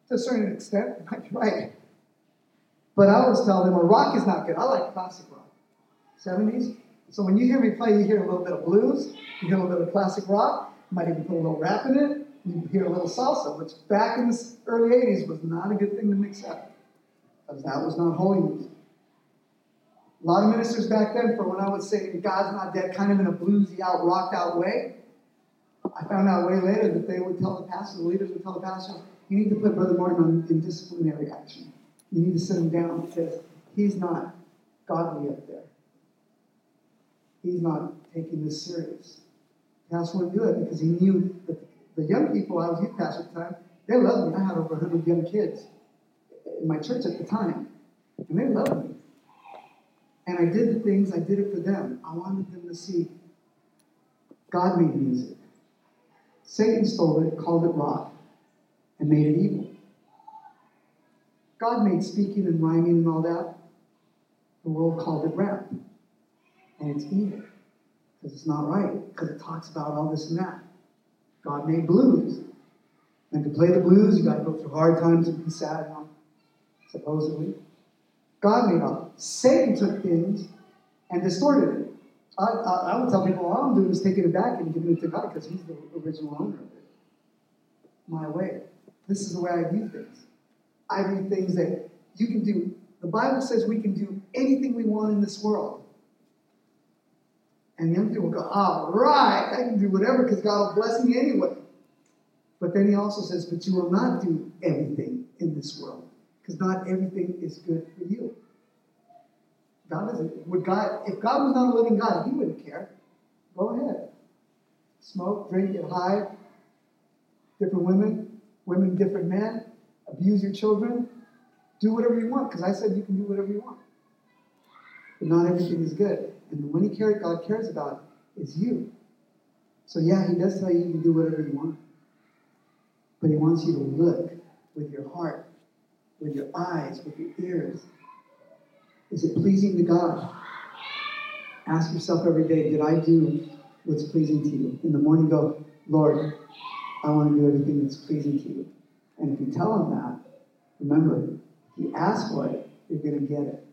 to a certain extent, I might be right. But I always tell them, well, rock is not good. I like classic rock. seventies. So when you hear me play, you hear a little bit of blues. You hear a little bit of classic rock. You might even put a little rap in it. you hear a little salsa, which back in the early eighties was not a good thing to mix up, because that was not holy music. A lot of ministers back then, for when I was saying God's not dead, kind of in a bluesy out, rocked out way, I found out way later that they would tell the pastor, the leaders would tell the pastor, you need to put Brother Morton in disciplinary action. You need to sit him down because he's not godly up there. He's not taking this serious. The pastor wouldn't do it because he knew that the young people, I was youth pastor at the time, they loved me. I had over one hundred young kids in my church at the time, and they loved me. And I did the things, I did it for them. I wanted them to see godly music. Satan stole it, called it rock, and made it evil. God made speaking and rhyming and all that. The world called it rap. And it's evil. Because it's not right. Because it talks about all this and that. God made blues. And to play the blues, you got to go through hard times and be sad and all, supposedly. God made all. Satan took things and distorted it. I, I, I would tell people, all I'm doing is taking it back and giving it to God because he's the original owner of it. My way. This is the way I view things. I view things that you can do. The Bible says we can do anything we want in this world. And the young people go, all right, I can do whatever because God will bless me anyway. But then he also says, but you will not do everything in this world because not everything is good for you. God isn't. Would God, if God was not a living God, he wouldn't care. Go ahead. Smoke, drink, get high. Different women, women, different men. Abuse your children. Do whatever you want because I said you can do whatever you want. But not everything is good. And the one he cares, God cares about is you. So yeah, he does tell you you can do whatever you want. But he wants you to look with your heart, with your eyes, with your ears. Is it pleasing to God? Ask yourself every day, did I do what's pleasing to you? In the morning, go, Lord, I want to do everything that's pleasing to you. And if you tell him that, remember, if you ask for it, you're going to get it.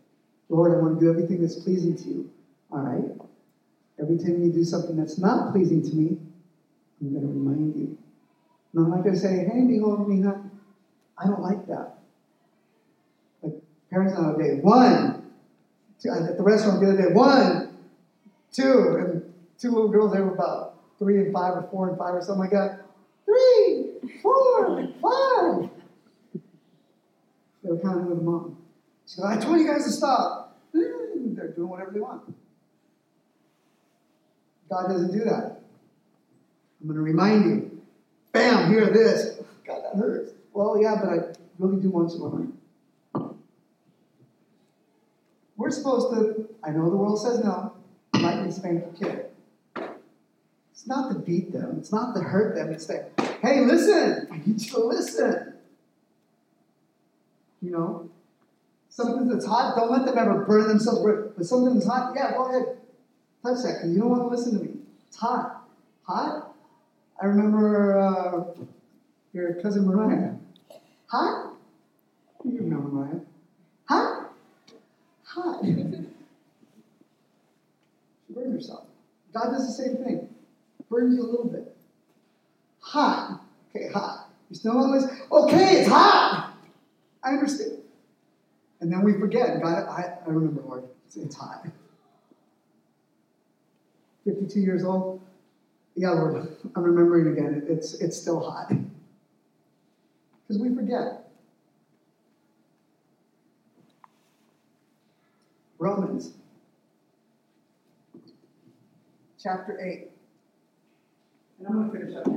Lord, I want to do everything that's pleasing to you. All right? Every time you do something that's not pleasing to me, I'm going to remind you. And I'm not going to say, hey, mijo, mija, I don't like that. Like parents nowadays, one, two, at the restaurant the other day, one, two, and two little girls, they were about three and five or four and five or something like that. Three, four, five. They were counting with the mom. She goes, I told you guys to stop. They're doing whatever they want. God doesn't do that. I'm going to remind you. Bam, hear this. God, that hurts. Well, yeah, but I really do want you to learn. We're supposed to, I know the world says no, lightly spank your kid. It's not to beat them. It's not to hurt them. It's that, hey, listen. I need you to listen. You know, something that's hot, don't let them ever burn themselves. But something that's hot, yeah, go ahead. Touch that because you don't want to listen to me. It's hot. Hot? I remember uh, your cousin Mariah. Hot? You remember Mariah. Hot? Hot. She burned herself. God does the same thing. Burns you a little bit. Hot. Okay, hot. You still on this? Okay, it's hot. I understand. And then we forget. God, I, I remember, Lord, it's, it's hot. fifty-two years old. Yeah, Lord, I'm remembering again. It's, it's still hot. Because we forget. Romans. Chapter eight. And I'm going to finish up.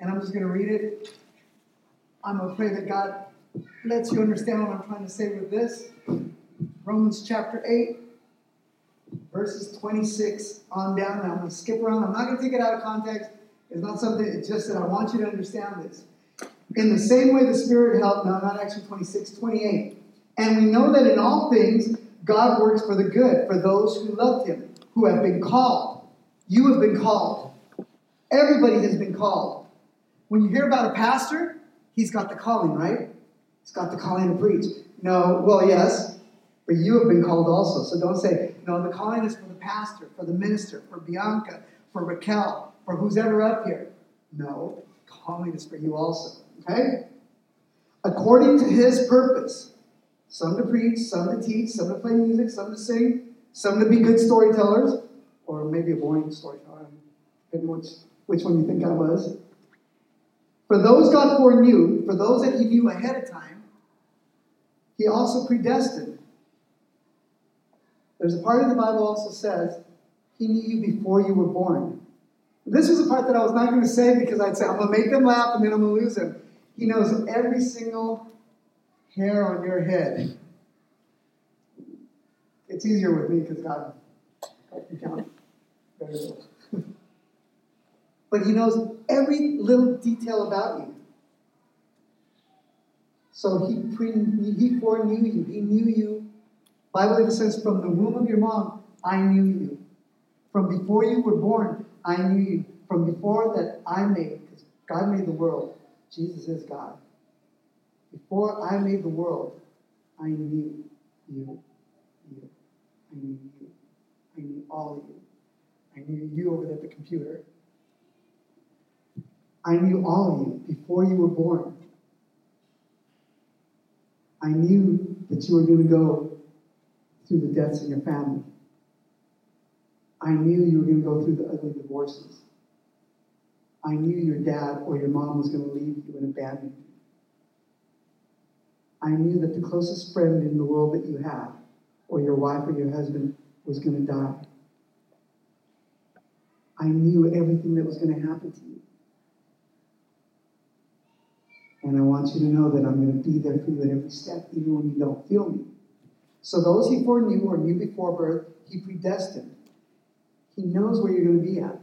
And I'm just going to read it. I'm afraid that God lets you understand what I'm trying to say with this. Romans chapter eight, verses twenty-six on down. And I'm going to skip around. I'm not going to take it out of context. It's not something, it's just that I want you to understand this. In the same way the Spirit helped, no, not actually twenty-six, twenty-eight. And we know that in all things, God works for the good, for those who love him, who have been called. You have been called. Everybody has been called. When you hear about a pastor, he's got the calling, right? He's got the calling to preach. No, well, yes, but you have been called also. So don't say, no, the calling is for the pastor, for the minister, for Bianca, for Raquel, for who's ever up here. No, calling is for you also, okay? According to his purpose, some to preach, some to teach, some to play music, some to sing, some to be good storytellers, or maybe a boring storyteller, depending which, which one you think I was. For those God foreknew, for those that he knew ahead of time, he also predestined. There's a part of the Bible also says, he knew you before you were born. This was a part that I was not going to say because I'd say, I'm going to make them laugh and then I'm going to lose them. He knows every single hair on your head. It's easier with me because God, I can count very little. But he knows every little detail about you. So he, pre- he foreknew you. He knew you. The Bible even says, from the womb of your mom, I knew you. From before you were born, I knew you. From before that I made, because God made the world, Jesus is God. Before I made the world, I knew you. you. I knew you. I knew all of you. I knew you over there at the computer. I knew all of you before you were born. I knew that you were going to go through the deaths in your family. I knew you were going to go through the ugly divorces. I knew your dad or your mom was going to leave you and abandon you. I knew that the closest friend in the world that you have, or your wife or your husband, was going to die. I knew everything that was going to happen to you. And I want you to know that I'm going to be there for you at every step, even when you don't feel me. So those he foreknew or knew before birth, he predestined. He knows where you're going to be at.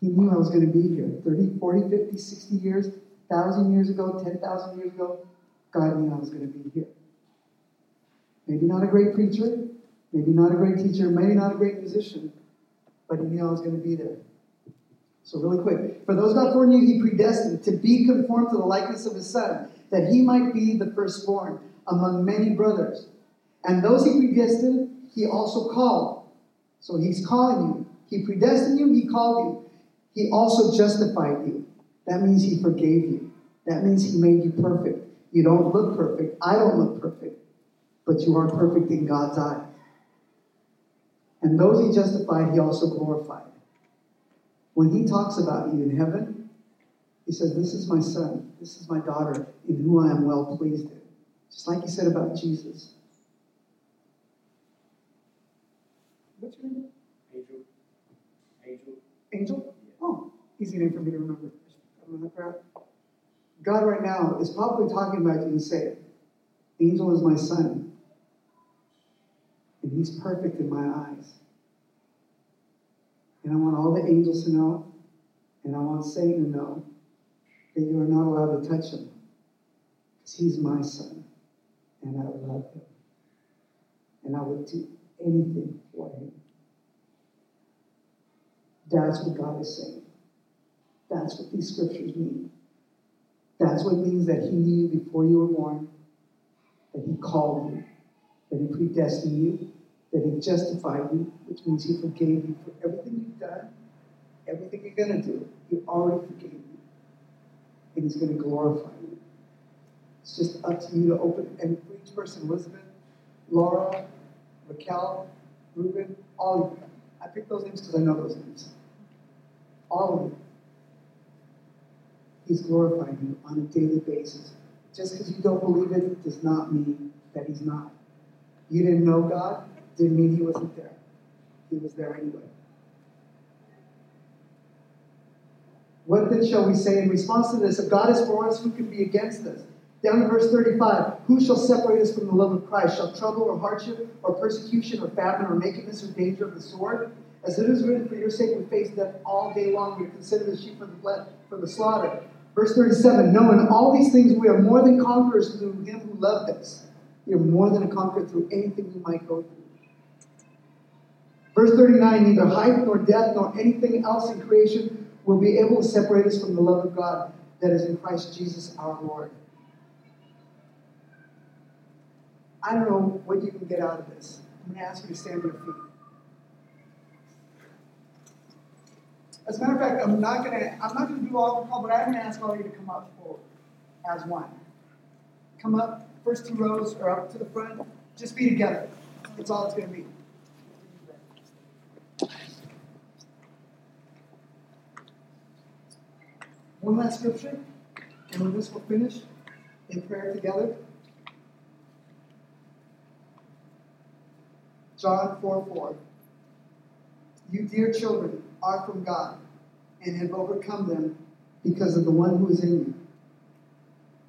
He knew I was going to be here. thirty, forty, fifty, sixty years, one thousand years ago, ten thousand years ago, God knew I was going to be here. Maybe not a great preacher, maybe not a great teacher, maybe not a great musician, but he knew I was going to be there. So really quick. For those God foreknew, he predestined to be conformed to the likeness of his Son, that he might be the firstborn among many brothers. And those he predestined, he also called. So he's calling you. He predestined you. He called you. He also justified you. That means he forgave you. That means he made you perfect. You don't look perfect. I don't look perfect. But you are perfect in God's eyes. And those he justified, he also glorified. When he talks about you in heaven, he says, this is my son. This is my daughter in whom I am well pleased in. Just like he said about Jesus. What's your name? Angel. Angel. Angel? Oh, easy name for me to remember. God right now is probably talking about you and saying, Angel is my son. And he's perfect in my eyes. And I want all the angels to know, and I want Satan to know, that you are not allowed to touch him. Because he's my son. And I love him. And I would do anything for him. That's what God is saying. That's what these scriptures mean. That's what it means that he knew you before you were born, that he called you, that he predestined you, that he justified you, which means he forgave you for everything you've done, everything you're going to do. He already forgave you. And he's going to glorify you. It's just up to you to open, and for each person, Elizabeth, Laura, Raquel, Ruben, all of you. I picked those names because I know those names. All of you. He's glorifying you on a daily basis. Just because you don't believe it does not mean that he's not. You didn't know God, didn't mean he wasn't there. He was there anyway. What then shall we say in response to this? If God is for us, who can be against us? Down to verse thirty-five, who shall separate us from the love of Christ? Shall trouble or hardship or persecution or famine or nakedness or danger of the sword? As it is written, for your sake we face death all day long. We are considered as sheep for the, ble- for the slaughter. Verse thirty-seven, knowing all these things, we are more than conquerors through him who loved us. You're more than a conqueror through anything you might go through. Verse thirty-nine, neither height nor depth nor anything else in creation will be able to separate us from the love of God that is in Christ Jesus our Lord. I don't know what you can get out of this. I'm going to ask you to stand on your feet. As a matter of fact, I'm not going to I'm not going to do all the call, but I'm going to ask all of you to come up forward as one. Come up, first two rows or up to the front. Just be together. That's all it's going to be. One last scripture, and with this we'll finish in prayer together. John four four. You dear children are from God and have overcome them because of the one who is in you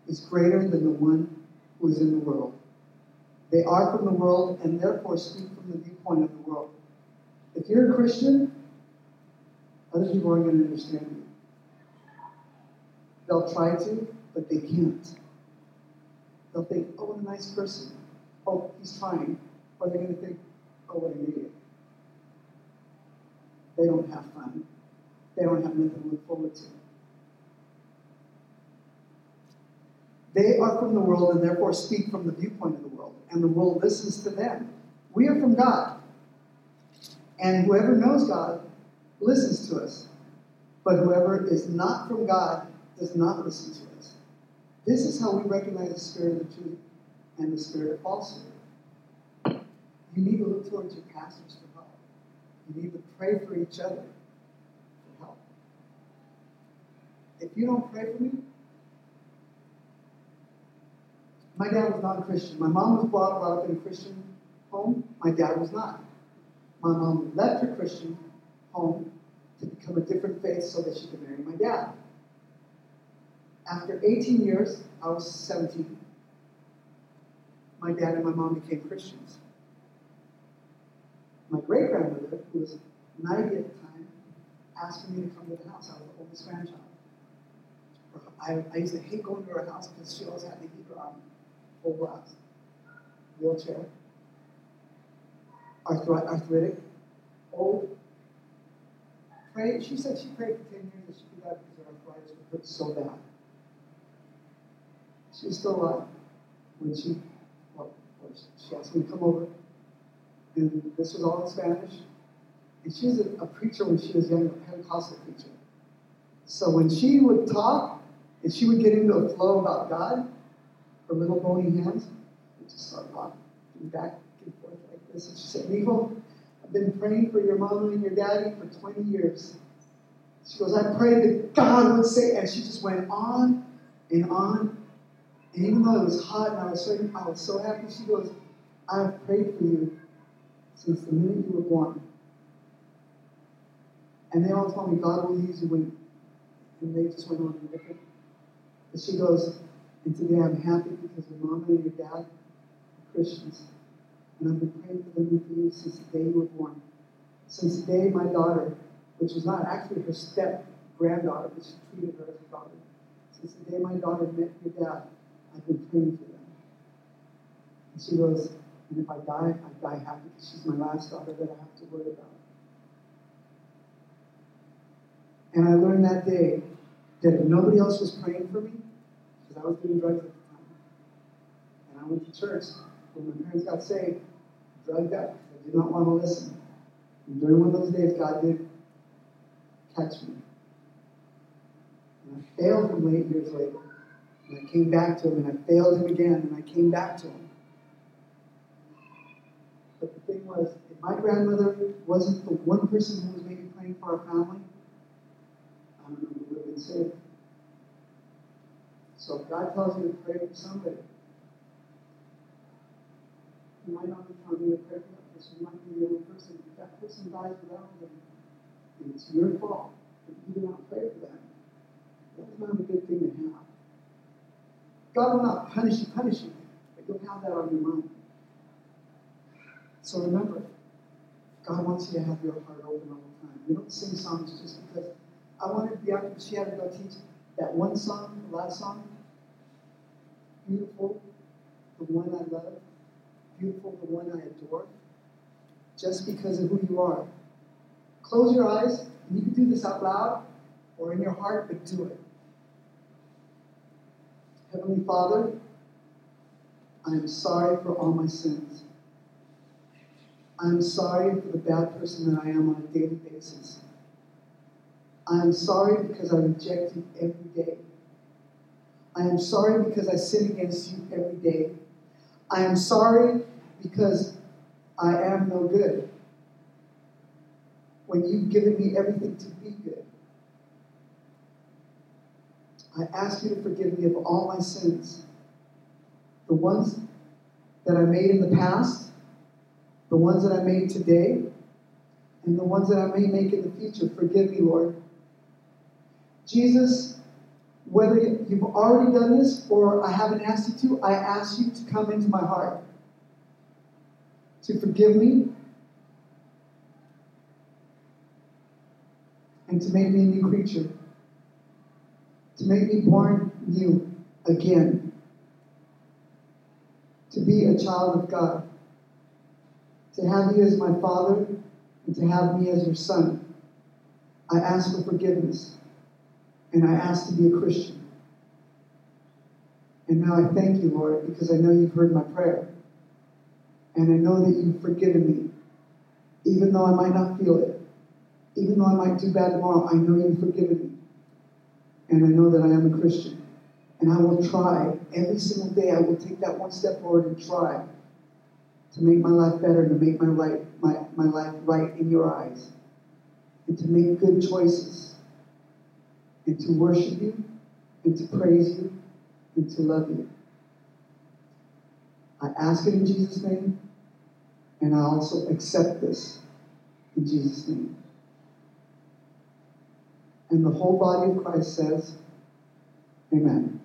is greater than the one who is in the world. They are from the world and therefore speak from the viewpoint of the world. If you're a Christian, other people aren't going to understand you. They'll try to, but they can't. They'll think, oh, what a nice person. Oh, he's trying. Or they're going to think, oh, what an idiot. They don't have fun. They don't have nothing to look forward to. They are from the world and therefore speak from the viewpoint of the world. And the world listens to them. We are from God. And whoever knows God listens to us. But whoever is not from God does not listen to us. This is how we recognize the spirit of truth and the spirit of falsehood. You need to look towards your pastors for help. You need to pray for each other for help. If you don't pray for me, my dad was not a Christian. My mom was brought up in a Christian home. My dad was not. My mom left her Christian home to become a different faith so that she could marry my dad. After eighteen years, I was seventeen. My dad and my mom became Christians. My great-grandmother, who was ninety at the time, asked me to come to the house. I was the oldest grandchild. I, I used to hate going to her house because she always had the heater on, full blast, wheelchair, Arthri- arthritic, old. Prayed. She said she prayed for ten years and she did that because her arthritis would hurt so bad. She was still alive when she, well, she asked me to come over. And this was all in Spanish. And she was a, a preacher when she was young, a Pentecostal preacher. So when she would talk, and she would get into a flow about God, her little bony hands would just start walking back and forth like this. And she said, Mijo, I've been praying for your mama and your daddy for twenty years. She goes, I prayed that God would say, and she just went on and on. And even though it was hot and I was so, I was so happy, she goes, I've prayed for you since the minute you were born. And they all told me, God will use you when, and they just went on and different. But she goes, and today I'm happy because your mom and your dad are Christians. And I've been praying for them and for you since the day you were born. Since the day my daughter, which was not actually her step-granddaughter, but she treated her as a daughter. Since the day my daughter met your dad, I've been praying for them. And she goes, and if I die, I die happy. She's my last daughter that I have to worry about. And I learned that day that if nobody else was praying for me, because I was doing drugs at the time, and I went to church when my parents got saved, drugged up, I did not want to listen. And during one of those days, God did catch me. And I failed him late years later. And I came back to him, and I failed him again, and I came back to him. But the thing was, if my grandmother wasn't the one person who was maybe praying for our family, I don't know if we would have been saved. So if God tells you to pray for somebody, you might not be telling you to pray for that person. You might be the only person. If that person dies without them, then it's your fault. If you do not pray for them, that is not a good thing to have. God will not punish you, punish you, but you'll have that on your mind. So remember, God wants you to have your heart open all the time. You don't sing songs just because I wanted Bianca, but she had to go teach that one song, the last song. Beautiful, the one I love. Beautiful, the one I adore. Just because of who you are. Close your eyes, and you can do this out loud or in your heart, but do it. Heavenly Father, I am sorry for all my sins. I'm sorry for the bad person that I am on a daily basis. I am sorry because I reject you every day. I am sorry because I sin against you every day. I am sorry because I am no good. When you've given me everything to be good. I ask you to forgive me of all my sins. The ones that I made in the past, the ones that I made today, and the ones that I may make in the future. Forgive me, Lord. Jesus, whether you've already done this or I haven't asked you to, I ask you to come into my heart. To forgive me. And to make me a new creature. To make me born new again. To be a child of God. To have you as my Father and to have me as your son. I ask for forgiveness. And I ask to be a Christian. And now I thank you, Lord, because I know you've heard my prayer. And I know that you've forgiven me. Even though I might not feel it. Even though I might do bad tomorrow, I know you've forgiven me. And I know that I am a Christian. And I will try. Every single day I will take that one step forward and try to make my life better, to make my life, my, my life right in your eyes. And to make good choices. And to worship you, and to praise you, and to love you. I ask it in Jesus' name, and I also accept this in Jesus' name. And the whole body of Christ says, Amen.